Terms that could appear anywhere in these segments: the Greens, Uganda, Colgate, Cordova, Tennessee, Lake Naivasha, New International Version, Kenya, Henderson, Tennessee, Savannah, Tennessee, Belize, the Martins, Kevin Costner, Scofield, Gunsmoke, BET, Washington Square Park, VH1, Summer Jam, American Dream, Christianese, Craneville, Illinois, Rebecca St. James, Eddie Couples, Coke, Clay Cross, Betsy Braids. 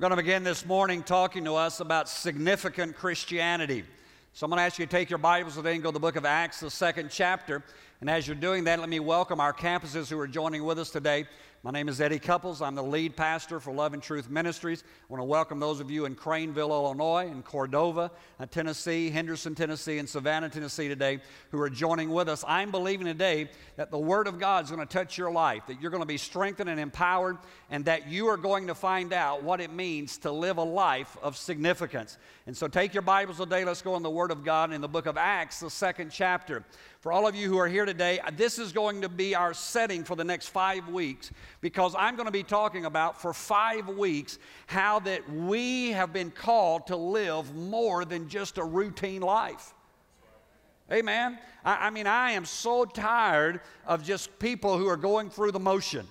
We're going to begin this morning talking to us about significant Christianity. So I'm going to ask you to take your Bibles today and go to the book of Acts, the second chapter. And as you're doing that, let me welcome our campuses who are joining with us today. My name is Eddie Couples. I'm the lead pastor for Love and Truth Ministries. I want to welcome those of you in Craneville, Illinois, in Cordova, Tennessee, Henderson, Tennessee, and Savannah, Tennessee today who are joining with us. I'm believing today that the Word of God is going to touch your life, that you're going to be strengthened and empowered, and that you are going to find out what it means to live a life of significance. And so take your Bibles today. Let's go in the Word of God in the book of Acts, the second chapter. For all of you who are here today, this is going to be our setting for the next 5 weeks, because I'm going to be talking about for 5 weeks how that we have been called to live more than just a routine life. Amen? I mean, I am so tired of just people who are going through the motion.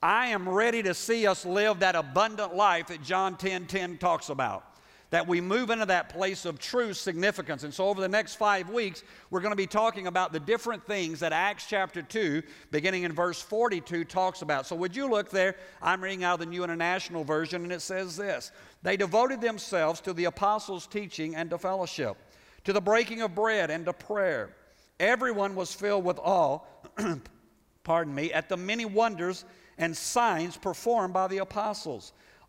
I am ready to see us live that abundant life that John 10:10 talks about, that we move into that place of true significance. And so over the next 5 weeks, we're going to be talking about the different things that Acts chapter 2, beginning in verse 42, talks about. So would you look there? I'm reading out of the New International Version, and it says this: "They devoted themselves to the apostles' teaching and to fellowship, to the breaking of bread and to prayer. Everyone was filled with awe at the many wonders and signs performed by the apostles.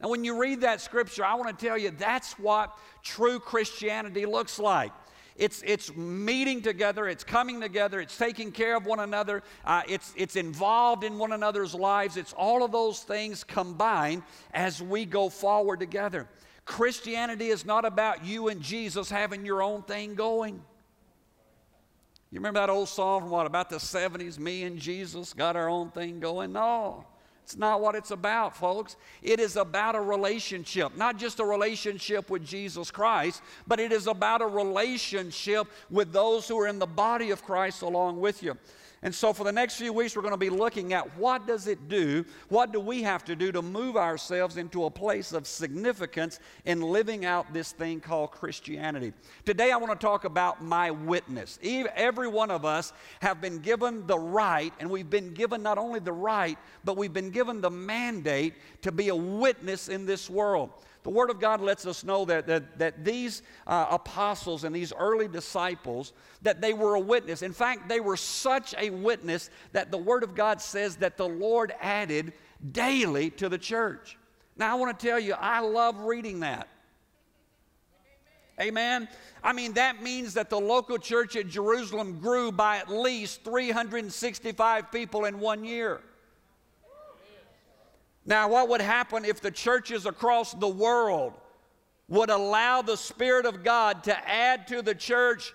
Now, when you read that scripture, I want to tell you that's what true Christianity looks like. It's meeting together, it's coming together, it's taking care of one another, it's involved in one another's lives. It's all of those things combined as we go forward together. Christianity is not about you and Jesus having your own thing going. You remember that old song from about the 70s, "Me and Jesus got our own thing going"? No. It's not what it's about, folks. It is about a relationship, not just a relationship with Jesus Christ, but it is about a relationship with those who are in the body of Christ along with you. And so for the next few weeks, we're going to be looking at what does it do, what do we have to do to move ourselves into a place of significance in living out this thing called Christianity. Today, I want to talk about my witness. Every one of us have been given the right, and we've been given not only the right, but we've been given the mandate to be a witness in this world. The Word of God lets us know that these apostles and these early disciples, that they were a witness. In fact, they were such a witness that the Word of God says that the Lord added daily to the church. Now, I want to tell you, I love reading that. Amen? I mean, that means that the local church at Jerusalem grew by at least 365 people in 1 year. Now, what would happen if the churches across the world would allow the Spirit of God to add to the church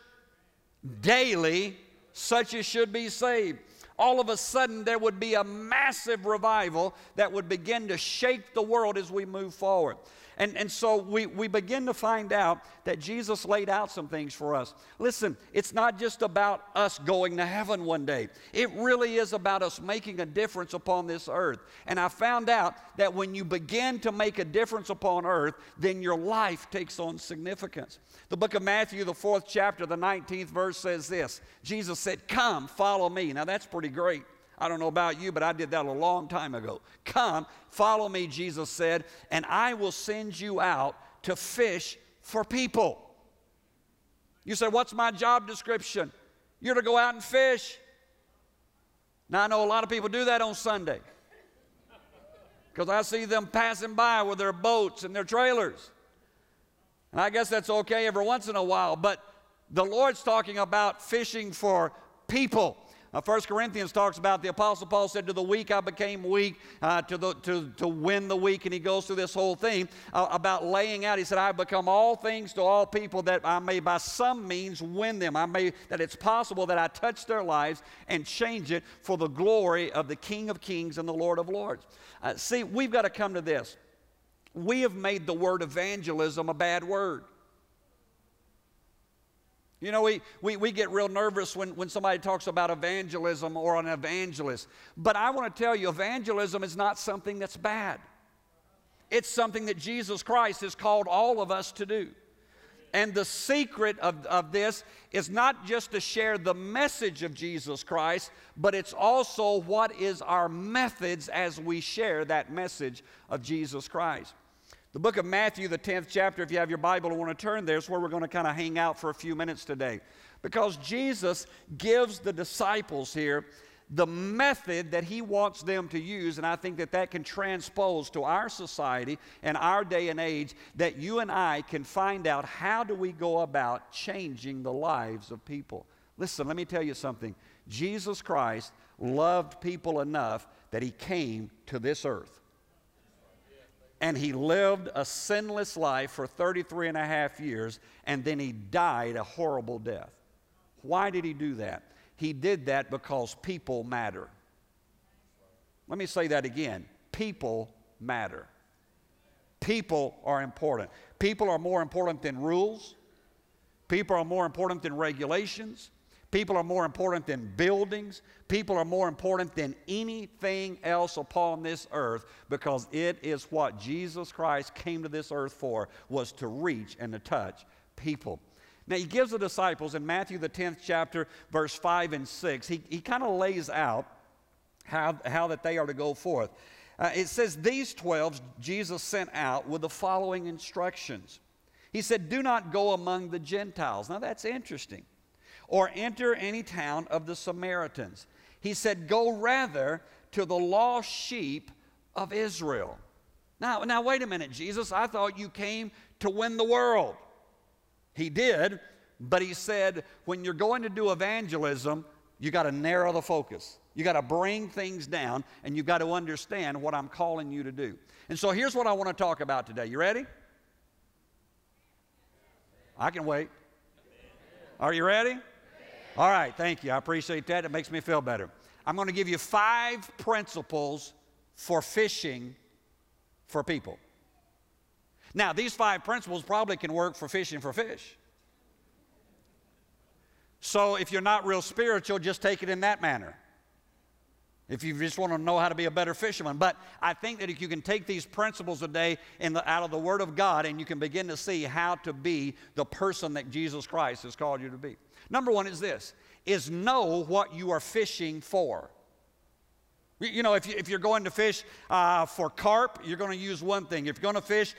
daily such as should be saved? All of a sudden, there would be a massive revival that would begin to shake the world as we move forward. And so we begin to find out that Jesus laid out some things for us. Listen, it's not just about us going to heaven one day. It really is about us making a difference upon this earth. And I found out that when you begin to make a difference upon earth, then your life takes on significance. The book of Matthew, the 4th chapter, the 19th verse says this. Jesus said, "Come, follow me." Now, that's pretty great. I don't know about you, but I did that a long time ago. "Come, follow me," Jesus said, "and I will send you out to fish for people." You say, "What's my job description?" You're to go out and fish. Now, I know a lot of people do that on Sunday, because I see them passing by with their boats and their trailers. And I guess that's okay every once in a while, but the Lord's talking about fishing for people. 1 Corinthians talks about the Apostle Paul said, "To the weak I became weak to win the weak," and he goes through this whole thing about laying out. He said, "I have become all things to all people that I may by some means win them. That it's possible that I touch their lives and change it for the glory of the King of Kings and the Lord of Lords." See, we've got to come to this. We have made the word evangelism a bad word. You know, we get real nervous when somebody talks about evangelism or an evangelist. But I want to tell you, evangelism is not something that's bad. It's something that Jesus Christ has called all of us to do. And the secret of this is not just to share the message of Jesus Christ, but it's also what is our methods as we share that message of Jesus Christ. The book of Matthew, the 10th chapter, if you have your Bible and want to turn there, is where we're going to kind of hang out for a few minutes today. Because Jesus gives the disciples here the method that he wants them to use, and I think that that can transpose to our society and our day and age, that you and I can find out how do we go about changing the lives of people. Listen, let me tell you something. Jesus Christ loved people enough that he came to this earth. And he lived a sinless life for 33 and a half years, and then he died a horrible death. Why did he do that? He did that because people matter. Let me say that again. People matter. People are important. People are more important than rules. People are more important than regulations. People are more important than buildings. People are more important than anything else upon this earth, because it is what Jesus Christ came to this earth for, was to reach and to touch people. Now, he gives the disciples in Matthew, the 10th chapter, verse 5 and 6, he kind of lays out how that they are to go forth. It says, these 12 Jesus sent out with the following instructions. He said, do not go among the Gentiles. Now, that's interesting. Or enter any town of the Samaritans. He said, go rather to the lost sheep of Israel. Now, wait a minute, Jesus. I thought you came to win the world. He did, but he said, when you're going to do evangelism, you got to narrow the focus. You got to bring things down, and you got to understand what I'm calling you to do. And so here's what I want to talk about today. You ready? I can wait. Are you ready? All right, thank you. I appreciate that. It makes me feel better. I'm going to give you 5 principles for fishing for people. Now, these 5 principles probably can work for fishing for fish. So if you're not real spiritual, just take it in that manner. If you just want to know how to be a better fisherman. But I think that if you can take these principles today out of the Word of God, and you can begin to see how to be the person that Jesus Christ has called you to be. Number one is this, is know what you are fishing for. You know, if you're going to fish for carp, you're going to use one thing. If you're going to fish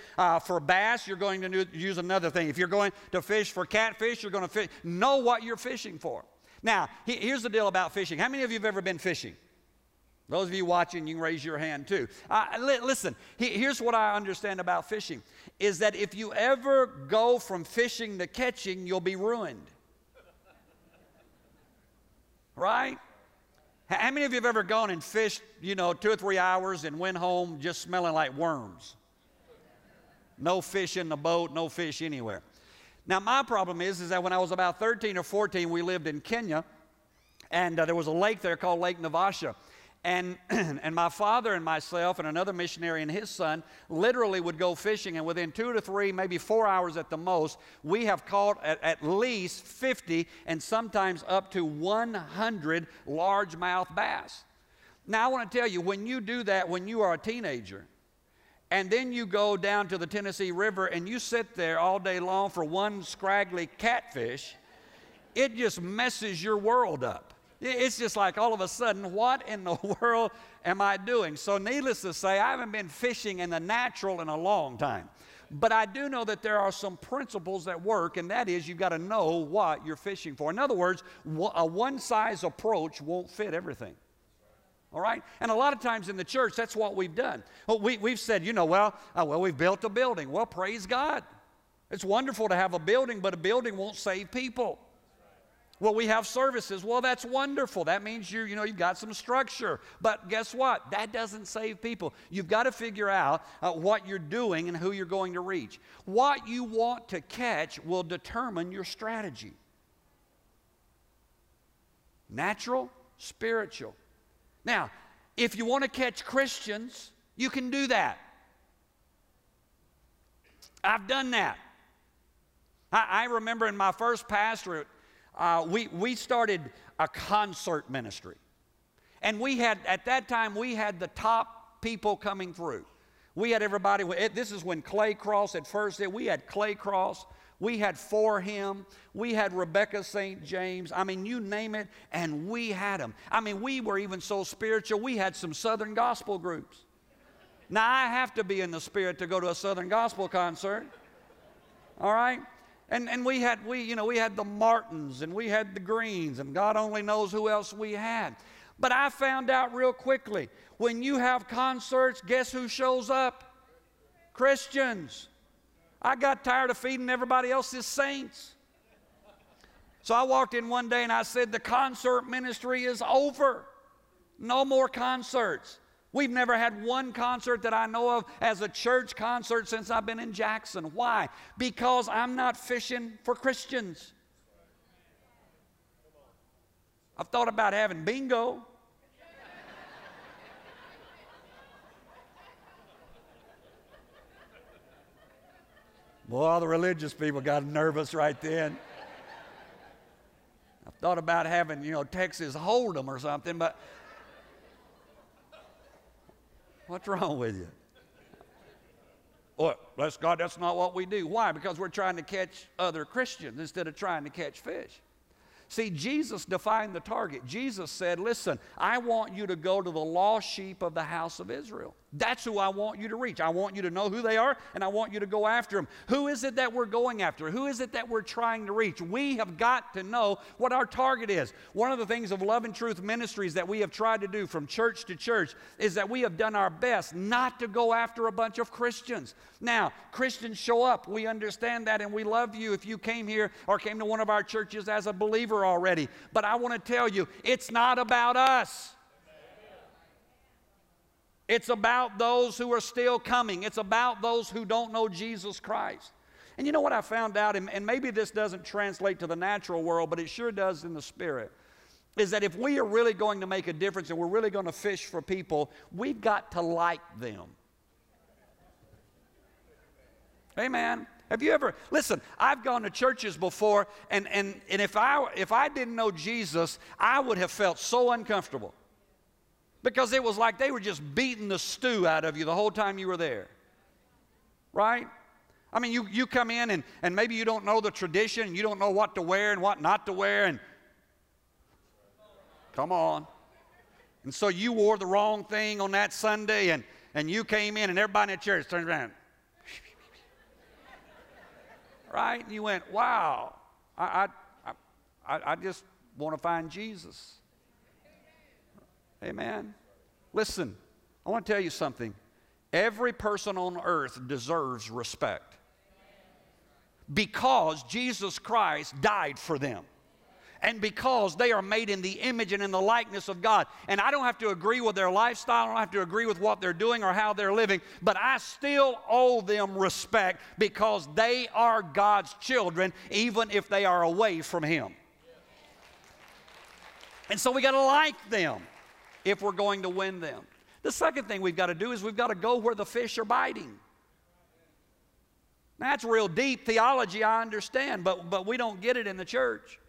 for bass, you're going to use another thing. If you're going to fish for catfish, you're going to fish. Know what you're fishing for. Now, here's the deal about fishing. How many of you have ever been fishing? Those of you watching, you can raise your hand too. Listen, here's what I understand about fishing, is that if you ever go from fishing to catching, you'll be ruined. Right? How many of you have ever gone and fished, you know, 2 or 3 hours and went home just smelling like worms? No fish in the boat, no fish anywhere. Now, my problem is that when I was about 13 or 14, we lived in Kenya, and there was a lake there called Lake Naivasha. And my father and myself and another missionary and his son literally would go fishing, and within 2 to 3, maybe 4 hours at the most, we have caught at least 50 and sometimes up to 100 largemouth bass. Now, I want to tell you, when you do that when you are a teenager, and then you go down to the Tennessee River and you sit there all day long for one scraggly catfish, it just messes your world up. It's just like all of a sudden, what in the world am I doing? So needless to say, I haven't been fishing in the natural in a long time. But I do know that there are some principles that work, and that is you've got to know what you're fishing for. In other words, a one-size approach won't fit everything. All right? And a lot of times in the church, that's what we've done. Well, we've said, you know, well, we've built a building. Well, praise God. It's wonderful to have a building, but a building won't save people. Well, we have services. Well, that's wonderful. That means you know, you've got some structure. But guess what? That doesn't save people. You've got to figure out what you're doing and who you're going to reach. What you want to catch will determine your strategy. Natural, spiritual. Now, if you want to catch Christians, you can do that. I've done that. I remember in my first pastorate, we started a concert ministry. And we had, at that time, we had the top people coming through. We had everybody, this is when Clay Cross at first, we had Clay Cross, we had For Him, we had Rebecca St. James, I mean, you name it, and we had them. I mean, we were even so spiritual, we had some Southern gospel groups. Now, I have to be in the spirit to go to a Southern gospel concert, all right? And we had the Martins, and we had the Greens, and God only knows who else we had. But I found out real quickly, when you have concerts, guess who shows up? Christians. I got tired of feeding everybody else's saints. So I walked in one day and I said, the concert ministry is over. No more concerts. We've never had one concert that I know of as a church concert since I've been in Jackson. Why? Because I'm not fishing for Christians. I've thought about having bingo. Boy, all the religious people got nervous right then. I've thought about having, you know, Texas Hold'em or something, but what's wrong with you? Well, bless God, that's not what we do. Why? Because we're trying to catch other Christians instead of trying to catch fish. See, Jesus defined the target. Jesus said, listen, I want you to go to the lost sheep of the house of Israel. That's who I want you to reach. I want you to know who they are, and I want you to go after them. Who is it that we're going after? Who is it that we're trying to reach? We have got to know what our target is. One of the things of Love and Truth Ministries that we have tried to do from church to church is that we have done our best not to go after a bunch of Christians. Now, Christians show up. We understand that, and we love you if you came here or came to one of our churches as a believer already. But I want to tell you, it's not about us. It's about those who are still coming. It's about those who don't know Jesus Christ. And you know what I found out, and maybe this doesn't translate to the natural world, but it sure does in the spirit, is that if we are really going to make a difference and we're really going to fish for people, we've got to like them. Amen. Have you ever, listen, I've gone to churches before, and if I didn't know Jesus, I would have felt so uncomfortable. Because it was like they were just beating the stew out of you the whole time you were there, right? I mean, you come in and maybe you don't know the tradition, and you don't know what to wear and what not to wear, and come on. And so you wore the wrong thing on that Sunday, and you came in, and everybody in the church turned around, right? And you went, wow, I just want to find Jesus. Amen. Listen, I want to tell you something. Every person on earth deserves respect because Jesus Christ died for them and because they are made in the image and in the likeness of God. And I don't have to agree with their lifestyle. I don't have to agree with what they're doing or how they're living, but I still owe them respect because they are God's children, even if they are away from Him. And so we got to like them if we're going to win them. The second thing we've got to do is we've got to go where the fish are biting. Now, that's real deep theology, I understand, but we don't get it in the church.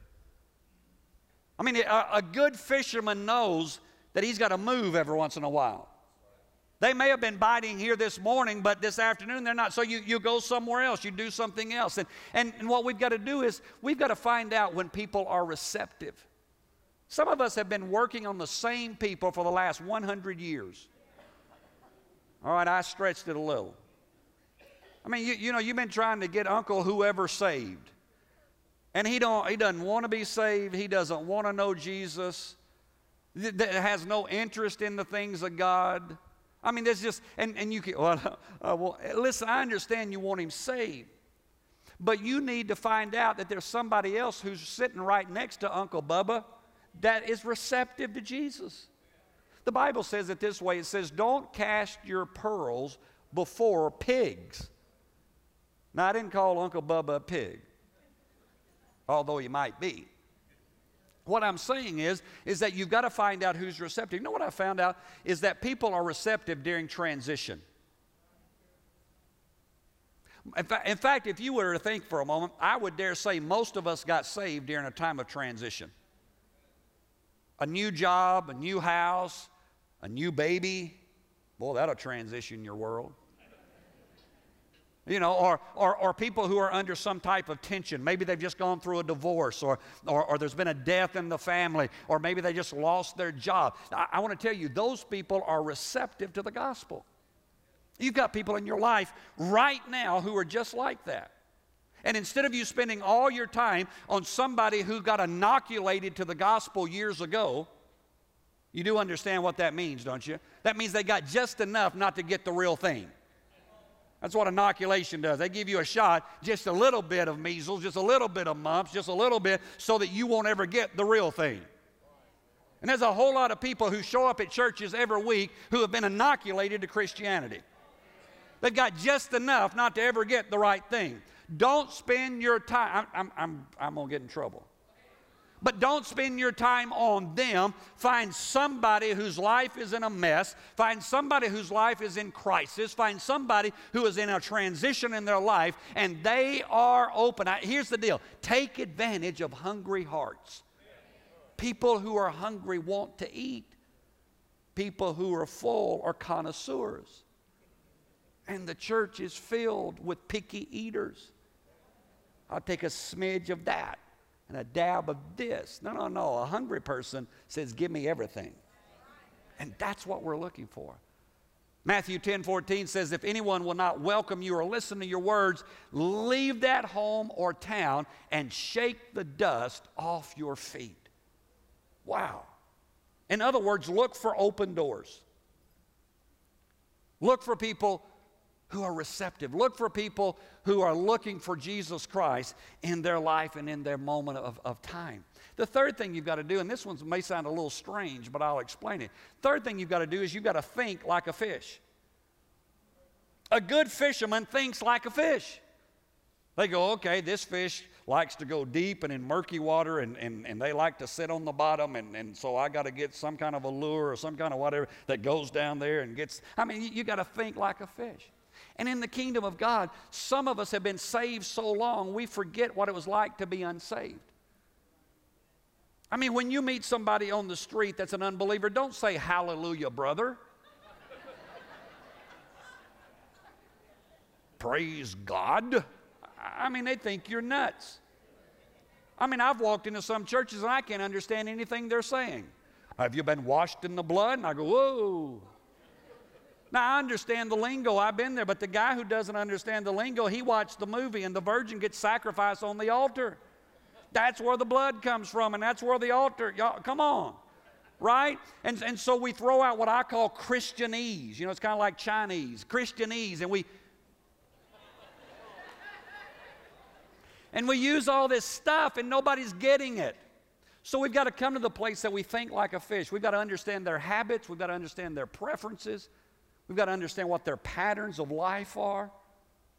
I mean, a good fisherman knows that he's got to move every once in a while. They may have been biting here this morning, but this afternoon they're not. So you go somewhere else, you do something else. And what we've got to do is we've got to find out when people are receptive. Some of us have been working on the same people for the last 100 years. All right, I stretched it a little. I mean, you know, you've been trying to get Uncle Whoever saved. And he doesn't want to be saved. He doesn't want to know Jesus. Has no interest in the things of God. I mean, there's just, and you can, well, listen, I understand you want him saved. But you need to find out that there's somebody else who's sitting right next to Uncle Bubba that is receptive to Jesus. The Bible says it this way. It says, don't cast your pearls before pigs. Now, I didn't call Uncle Bubba a pig, although he might be. What I'm saying is that you've got to find out who's receptive. You know what I found out is that people are receptive during transition. In fact, if you were to think for a moment, I would dare say most of us got saved during a time of transition. A new job, a new house, a new baby. Boy, that'll transition your world. You know, or people who are under some type of tension. Maybe they've just gone through a divorce, or there's been a death in the family, or maybe they just lost their job. I want to tell you, those people are receptive to the gospel. You've got people in your life right now who are just like that. And instead of you spending all your time on somebody who got inoculated to the gospel years ago, you do understand what that means, don't you? That means they got just enough not to get the real thing. That's what inoculation does. They give you a shot, just a little bit of measles, just a little bit of mumps, just a little bit, so that you won't ever get the real thing. And there's a whole lot of people who show up at churches every week who have been inoculated to Christianity. They've got just enough not to ever get the right thing. Don't spend your time. I'm going to get in trouble. But don't spend your time on them. Find somebody whose life is in a mess. Find somebody whose life is in crisis. Find somebody who is in a transition in their life, and they are open. Here's the deal. Take advantage of hungry hearts. People who are hungry want to eat. People who are full are connoisseurs. And the church is filled with picky eaters. I'll take a smidge of that and a dab of this. No, no, no. A hungry person says, give me everything. And that's what we're looking for. Matthew 10:14 says, if anyone will not welcome you or listen to your words, leave that home or town and shake the dust off your feet. Wow. In other words, look for open doors. Look for people who are receptive. Look for people who are looking for Jesus Christ in their life and in their moment of time. The third thing you've got to do, and this one may sound a little strange, but I'll explain it. Third thing you've got to do is you've got to think like a fish. A good fisherman thinks like a fish. They go, okay, this fish likes to go deep and in murky water, and they like to sit on the bottom, and so I got to get some kind of a lure or some kind of whatever that goes down there and gets. I mean, you got to think like a fish. And in the kingdom of God, some of us have been saved so long, we forget what it was like to be unsaved. I mean, when you meet somebody on the street that's an unbeliever, don't say, hallelujah, brother. Praise God. I mean, they think you're nuts. I mean, I've walked into some churches and I can't understand anything they're saying. Have you been washed in the blood? And I go, whoa. Now, I understand the lingo. I've been there. But the guy who doesn't understand the lingo, he watched the movie and the virgin gets sacrificed on the altar. That's where the blood comes from, and that's where the altar, y'all, come on, right? And so we throw out what I call Christianese. You know, it's kind of like Chinese, Christianese, and we use all this stuff, and nobody's getting it. So we've got to come to the place that we think like a fish. We've got to understand their habits. We've got to understand their preferences. We've got to understand what their patterns of life are.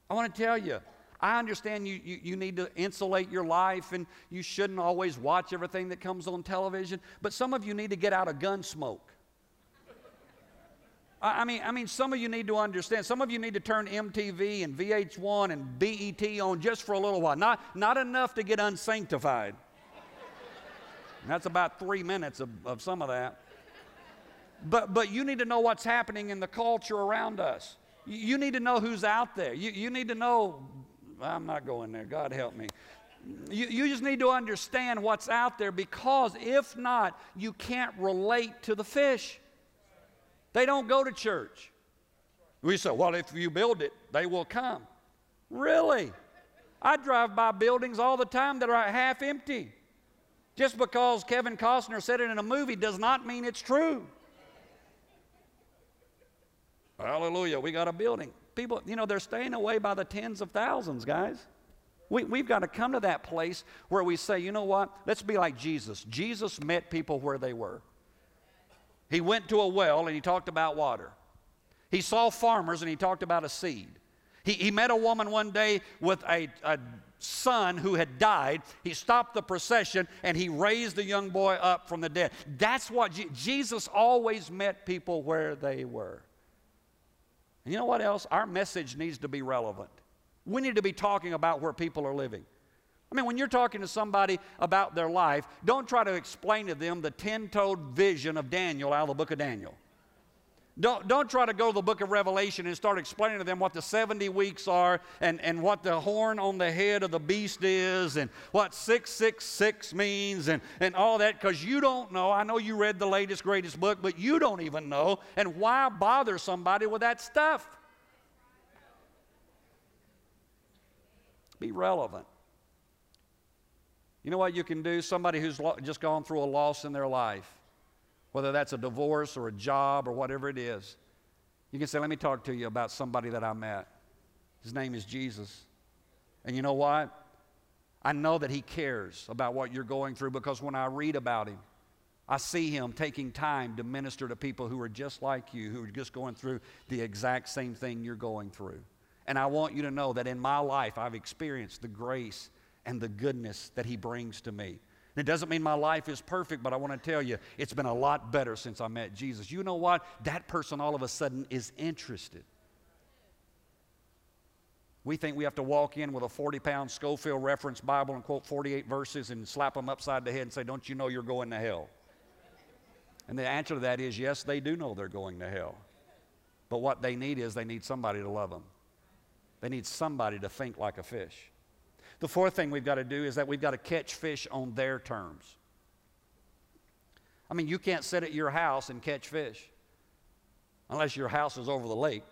I want to tell you, I understand you need to insulate your life, and you shouldn't always watch everything that comes on television, but some of you need to get out of Gunsmoke. I mean, some of you need to understand. Some of you need to turn MTV and VH1 and BET on just for a little while. Not enough to get unsanctified. And that's about 3 minutes of some of that. But you need to know what's happening in the culture around us. You need to know who's out there. You need to know, I'm not going there, God help me. You just need to understand what's out there, because if not, you can't relate to the fish. They don't go to church. We say, well, if you build it, they will come. Really? I drive by buildings all the time that are half empty. Just because Kevin Costner said it in a movie does not mean it's true. Hallelujah, we got a building. People, you know, they're staying away by the tens of thousands, guys. We've got to come to that place where we say, you know what, let's be like Jesus. Jesus met people where they were. He went to a well and he talked about water. He saw farmers and he talked about a seed. He met a woman one day with a son who had died. He stopped the procession and he raised the young boy up from the dead. That's what Jesus always met people where they were. And you know what else? Our message needs to be relevant. We need to be talking about where people are living. I mean, when you're talking to somebody about their life, don't try to explain to them the 10-toed vision of Daniel out of the book of Daniel. Don't try to go to the book of Revelation and start explaining to them what the 70 weeks are and what the horn on the head of the beast is and what 666 means and all that, because you don't know. I know you read the latest, greatest book, but you don't even know. And why bother somebody with that stuff? Be relevant. You know what you can do? Somebody who's just gone through a loss in their life, whether that's a divorce or a job or whatever it is, you can say, let me talk to you about somebody that I met. His name is Jesus. And you know what? I know that he cares about what you're going through, because when I read about him, I see him taking time to minister to people who are just like you, who are just going through the exact same thing you're going through. And I want you to know that in my life, I've experienced the grace and the goodness that he brings to me. It doesn't mean my life is perfect, but I want to tell you, it's been a lot better since I met Jesus. You know what? That person all of a sudden is interested. We think we have to walk in with a 40-pound Scofield reference Bible and quote 48 verses and slap them upside the head and say, don't you know you're going to hell? And the answer to that is, yes, they do know they're going to hell. But what they need is, they need somebody to love them. They need somebody to think like a fish. The fourth thing we've got to do is that we've got to catch fish on their terms. I mean, you can't sit at your house and catch fish unless your house is over the lake.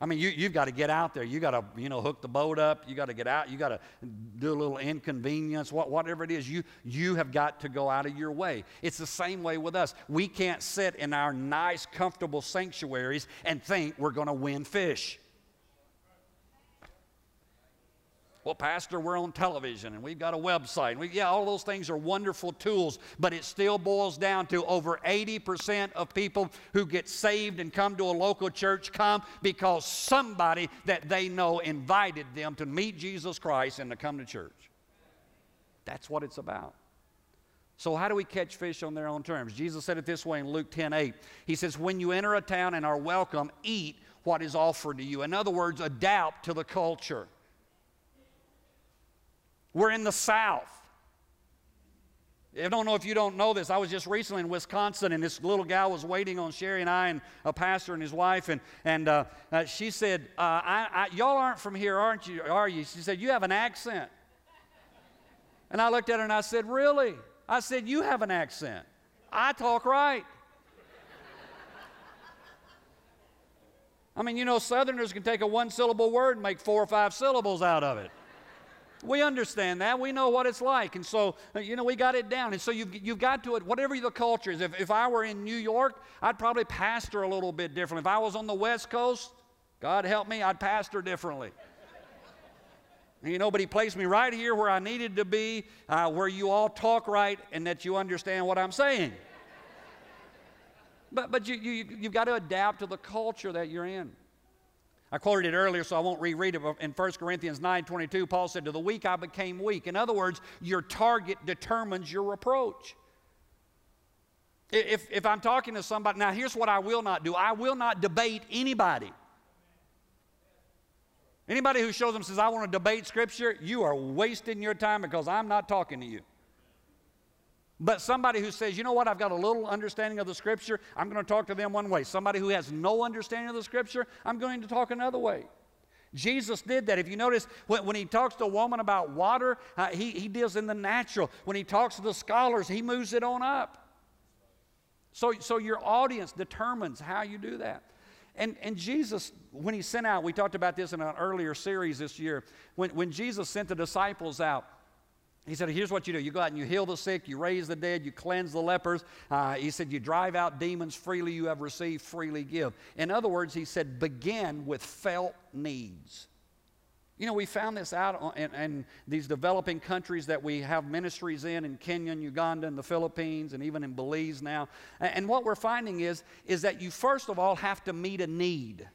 I mean, you've got to get out there. You've got to, hook the boat up. You've got to get out. You've got to do a little inconvenience, whatever it is. You have got to go out of your way. It's the same way with us. We can't sit in our nice, comfortable sanctuaries and think we're going to win fish. Well, Pastor, we're on television, and we've got a website. Yeah, all those things are wonderful tools, but it still boils down to over 80% of people who get saved and come to a local church come because somebody that they know invited them to meet Jesus Christ and to come to church. That's what it's about. So how do we catch fish on their own terms? Jesus said it this way in Luke 10:8. He says, when you enter a town and are welcome, eat what is offered to you. In other words, adapt to the culture. We're in the South. I don't know if you don't know this. I was just recently in Wisconsin, and this little gal was waiting on Sherry and I and a pastor and his wife, and she said, y'all aren't from here, aren't you? Are you? She said, you have an accent. And I looked at her, and I said, really? I said, you have an accent. I talk right. I mean, Southerners can take a one-syllable word and make 4 or 5 syllables out of it. We understand that. We know what it's like. And so, we got it down. And so you've got to, whatever the culture is. If I were in New York, I'd probably pastor a little bit differently. If I was on the West Coast, God help me, I'd pastor differently. But he placed me right here where I needed to be, where you all talk right and that you understand what I'm saying. But you've got to adapt to the culture that you're in. I quoted it earlier, so I won't reread it, but in 1 Corinthians 9:22, Paul said, to the weak I became weak. In other words, your target determines your approach. If I'm talking to somebody, now here's what I will not do. I will not debate anybody. Anybody who shows them and says, I want to debate Scripture, you are wasting your time because I'm not talking to you. But somebody who says, you know what, I've got a little understanding of the Scripture, I'm going to talk to them one way. Somebody who has no understanding of the Scripture, I'm going to talk another way. Jesus did that. If you notice, when he talks to a woman about water, he deals in the natural. When he talks to the scholars, he moves it on up. So your audience determines how you do that. And Jesus, when he sent out, we talked about this in an earlier series this year, when Jesus sent the disciples out, he said, here's what you do. You go out and you heal the sick, you raise the dead, you cleanse the lepers. He said, you drive out demons freely, you have received, freely give. In other words, he said, begin with felt needs. We found this out in these developing countries that we have ministries in Kenya and Uganda and the Philippines and even in Belize now. And what we're finding is that you first of all have to meet a need.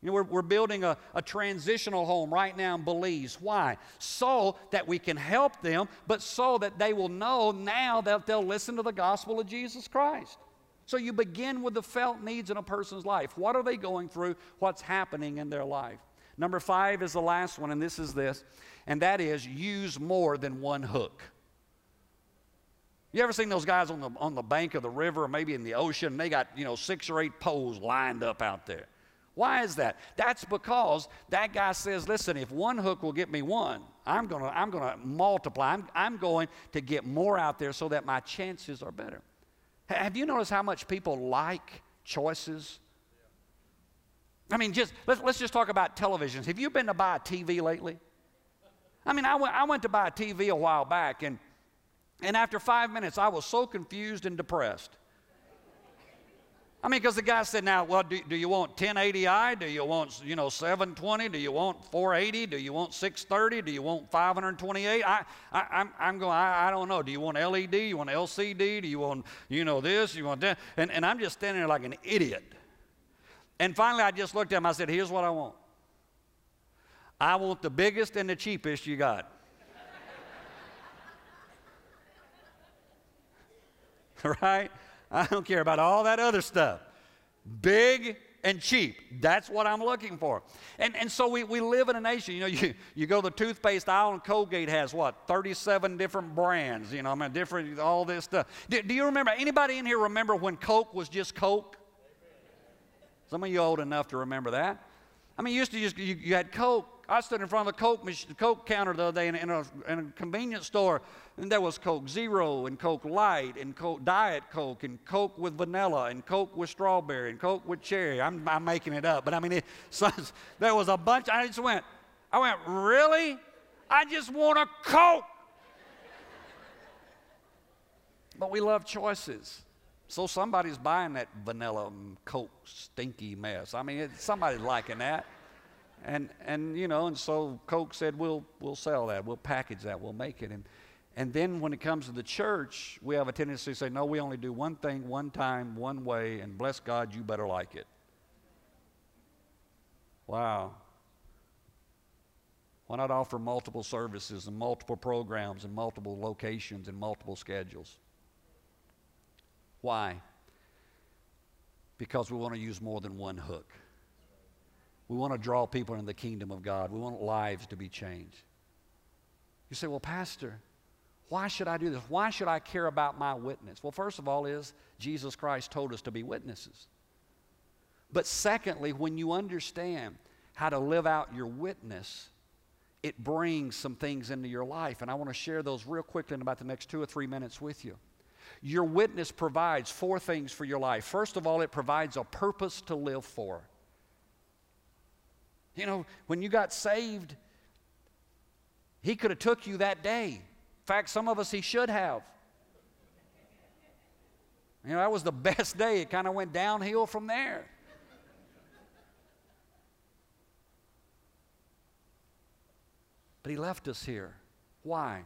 We're building a transitional home right now in Belize. Why? So that we can help them, but so that they will know now that they'll listen to the gospel of Jesus Christ. So you begin with the felt needs in a person's life. What are they going through? What's happening in their life? Number 5 is the last one, and this is this, and that is use more than one hook. You ever seen those guys on the bank of the river or maybe in the ocean, and they got, 6 or 8 poles lined up out there? Why is that? That's because that guy says, listen, if one hook will get me one, I'm gonna multiply. I'm going to get more out there so that my chances are better. Have you noticed how much people like choices? I mean, let's just talk about televisions. Have you been to buy a TV lately? I mean, I went to buy a TV a while back, and after 5 minutes, I was so confused and depressed. I mean, because the guy said, now, well, do you want 1080i? Do you want, 720? Do you want 480? Do you want 630? Do you want 528? I don't know. Do you want LED? You want LCD? Do you want, this? You want that? And I'm just standing there like an idiot. And finally, I just looked at him. I said, here's what I want. I want the biggest and the cheapest you got. Right? I don't care about all that other stuff. Big and cheap. That's what I'm looking for. And so we live in a nation. You go to the toothpaste aisle, and Colgate has, 37 different brands. Different, all this stuff. Do you remember, anybody in here remember when Coke was just Coke? Some of you old enough to remember that. I mean, you used to just, you had Coke. I stood in front of the Coke counter the other day in a convenience store, and there was Coke Zero and Coke Light and Coke Diet Coke and Coke with vanilla and Coke with strawberry and Coke with cherry. I'm making it up, but I mean, there was a bunch. I went, really? I just want a Coke. But we love choices. So somebody's buying that vanilla Coke stinky mess. I mean, somebody's liking that. And so Coke said, we'll sell that, we'll package that, we'll make it. And then when it comes to the church, we have a tendency to say, no, we only do one thing, one time, one way, and bless God, you better like it. Wow. Why not offer multiple services and multiple programs and multiple locations and multiple schedules? Why? Because we want to use more than one hook. We want to draw people into the kingdom of God. We want lives to be changed. You say, well, Pastor, why should I do this? Why should I care about my witness? Well, first of all is Jesus Christ told us to be witnesses. But secondly, when you understand how to live out your witness, it brings some things into your life. And I want to share those real quickly in about the next 2 or 3 minutes with you. Your witness provides 4 things for your life. First of all, it provides a purpose to live for. When you got saved, he could have took you that day. In fact, some of us he should have. That was the best day. It kind of went downhill from there. But he left us here. Why?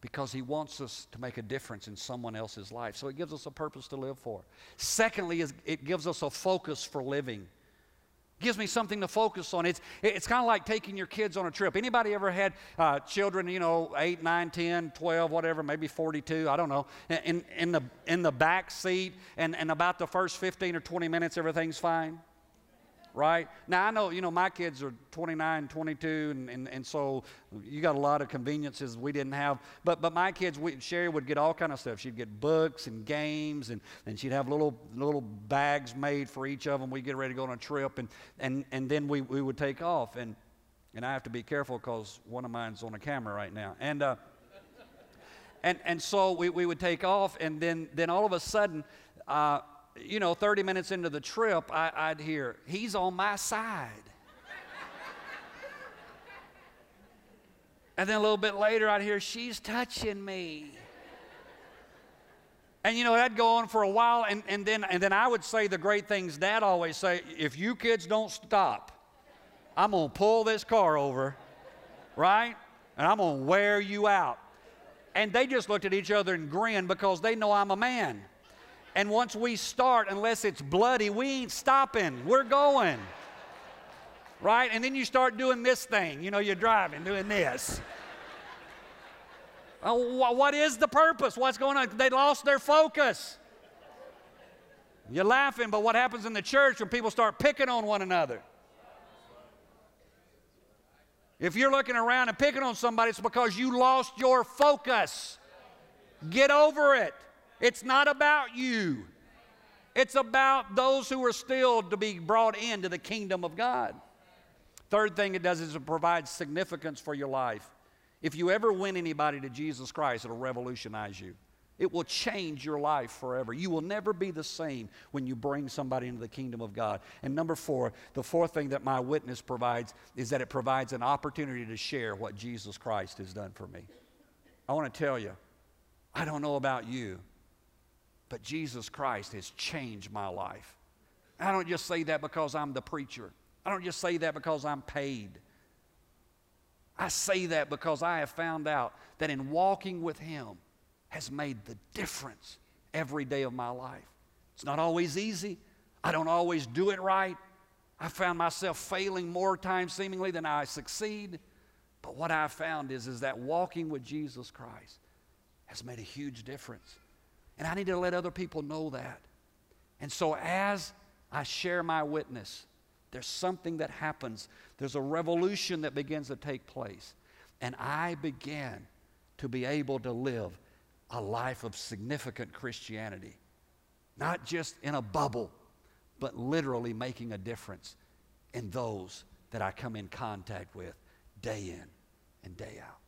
Because he wants us to make a difference in someone else's life. So it gives us a purpose to live for. Secondly, it gives us a focus for living. Gives me something to focus on. It's kind of like taking your kids on a trip. Anybody ever had children, 8, 9, 10, 12, whatever, maybe 42, I don't know, in the back seat, and about the first 15 or 20 minutes, everything's fine, right? Now, I know, my kids are 29, 22, and so you got a lot of conveniences we didn't have. But my kids, Sherry would get all kind of stuff. She'd get books and games, and she'd have little bags made for each of them. We'd get ready to go on a trip, and then we would take off. And I have to be careful because one of mine's on a camera right now. And so we would take off, and then all of a sudden, 30 minutes into the trip, I'd hear, he's on my side. And then a little bit later, I'd hear, she's touching me. And that'd go on for a while, and then I would say the great things Dad always say, if you kids don't stop, I'm going to pull this car over, right? And I'm going to wear you out. And they just looked at each other and grinned because they know I'm a man. And once we start, unless it's bloody, we ain't stopping. We're going, right? And then you start doing this thing. You're driving, doing this. What is the purpose? What's going on? They lost their focus. You're laughing, but what happens in the church when people start picking on one another? If you're looking around and picking on somebody, it's because you lost your focus. Get over it. It's not about you. It's about those who are still to be brought into the kingdom of God. Third thing it does is it provides significance for your life. If you ever win anybody to Jesus Christ, it'll revolutionize you. It will change your life forever. You will never be the same when you bring somebody into the kingdom of God. And number four, the fourth thing that my witness provides is that it provides an opportunity to share what Jesus Christ has done for me. I want to tell you, I don't know about you, but Jesus Christ has changed my life. I don't just say that because I'm the preacher. I don't just say that because I'm paid. I say that because I have found out that in walking with Him has made the difference every day of my life. It's not always easy. I don't always do it right. I found myself failing more times seemingly than I succeed. But what I found is that walking with Jesus Christ has made a huge difference. And I need to let other people know that. And so as I share my witness, there's something that happens. There's a revolution that begins to take place. And I began to be able to live a life of significant Christianity, not just in a bubble, but literally making a difference in those that I come in contact with day in and day out.